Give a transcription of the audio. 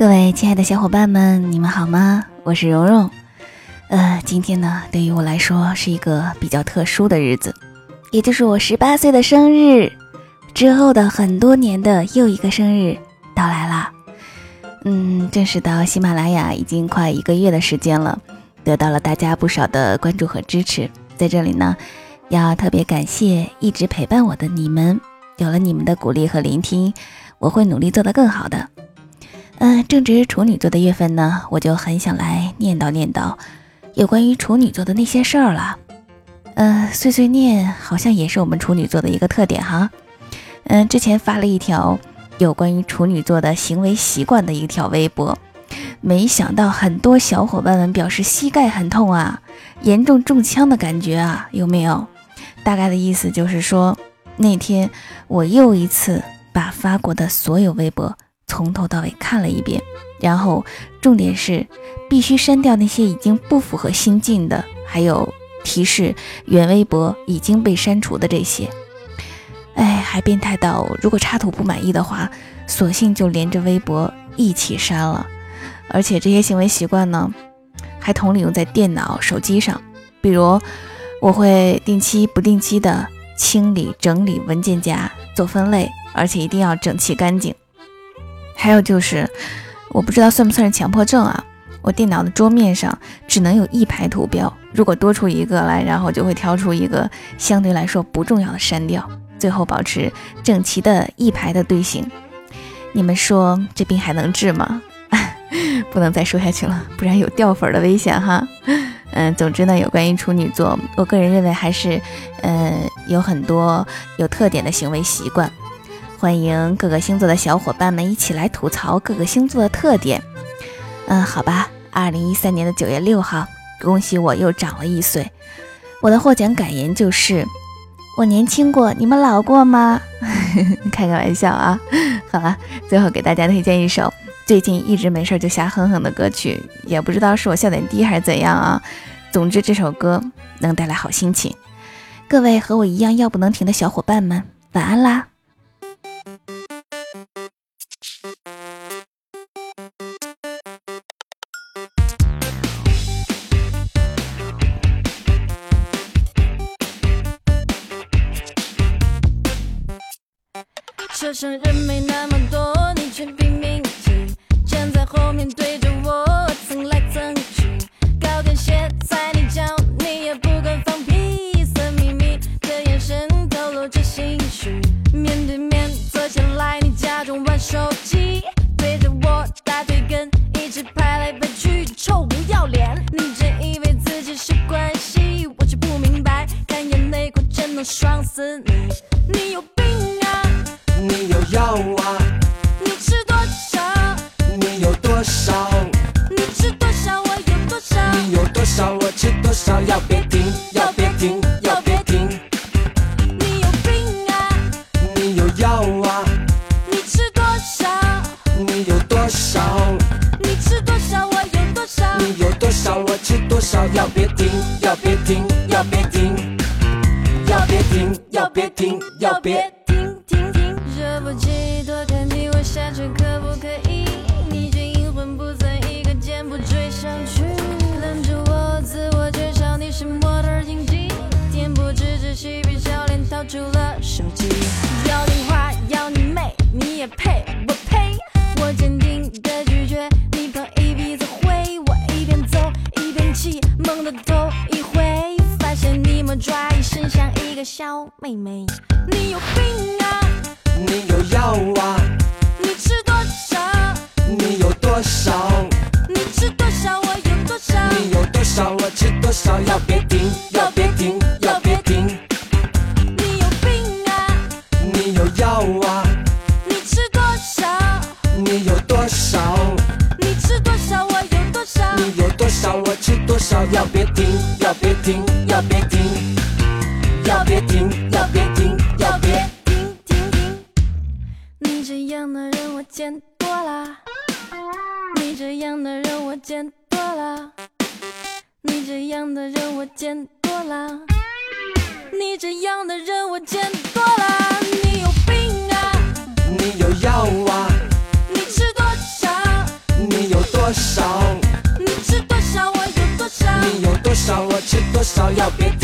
各位亲爱的小伙伴们，你们好吗？我是蓉蓉。今天呢，对于我来说是一个比较特殊的日子，也就是我18岁的生日之后的很多年的又一个生日到来了。正式到喜马拉雅已经快1个月的时间了，得到了大家不少的关注和支持。在这里呢，要特别感谢一直陪伴我的你们，有了你们的鼓励和聆听，我会努力做得更好的。正值处女座的月份呢，我就很想来念叨念叨有关于处女座的那些事儿了。碎碎念好像也是我们处女座的一个特点哈。之前发了一条有关于处女座的行为习惯的一条微博，没想到很多小伙伴们表示膝盖很痛啊，严重中枪的感觉啊，有没有？大概的意思就是说，那天我又一次把发过的所有微博从头到尾看了一遍，然后重点是必须删掉那些已经不符合新进的，还有提示原微博已经被删除的这些。还变态到如果插图不满意的话，索性就连着微博一起删了。而且这些行为习惯呢，还统领在电脑、手机上，比如我会定期不定期的清理整理文件夹，做分类，而且一定要整齐干净。还有就是，我不知道算不算是强迫症啊，我电脑的桌面上只能有1排图标，如果多出一个来，然后就会挑出一个相对来说不重要的删掉，最后保持整齐的1排的队形。你们说这病还能治吗？不能再说下去了，不然有掉粉的危险哈。总之呢，有关于处女座，我个人认为还是有很多有特点的行为习惯。欢迎各个星座的小伙伴们一起来吐槽各个星座的特点。好吧，2013年的9月6号，恭喜我又长了1岁。我的获奖感言就是：我年轻过，你们老过吗？开个玩笑啊。好了，最后给大家推荐一首最近一直没事就瞎哼哼的歌曲，也不知道是我笑点低还是怎样啊。总之这首歌能带来好心情。各位和我一样要不能停的小伙伴们，晚安啦。车上人没那么多，你却拼命挤，站在后面对着我蹭来蹭去，高跟鞋踩你脚，你也不敢放屁，一色秘密的眼神透露着心虚，面对面坐下来，你假装玩手机，对着我大腿根一直拍来拍去，臭不要脸，你真以为自己是关系，我却不明白，看眼内裤真能爽死你，你有病啊，你有药啊，你吃多少，你有多少，你吃多少我有多少，你有多少我吃多少，要别停要别停要别停，你有病啊，你有药啊，你吃多少，你有多少，你吃多少我有多少，你有多少我吃多少，要别停要别停要别停要别停要别停要别迫不及待看你吻下去，可不可以？你却阴魂不散，一个箭步追上去，拦住我自我介绍，你是模特经纪，恬不知耻嬉皮笑脸掏出了手机，要电话要你妹，你也配？我呸！我坚定的拒绝，你捧一鼻子灰，我一边走一边气，猛地头一回，发现你们抓一身像一个小妹妹，你有病啊！你有药啊，你吃多少，你有多少，你吃多少我有多少，你有多少我吃多少，要别停要别停要别停，你有病啊，你有药啊，你吃多少，你有多少，你吃多少我有多少，你有多少我吃多少，要别停要别停要别停要别停要别停要别你这样的人我见多了，你这样的人我见多了，你这样的人我见多了，你这样的人我见多了，你有病啊，你有药啊，你吃多少，要别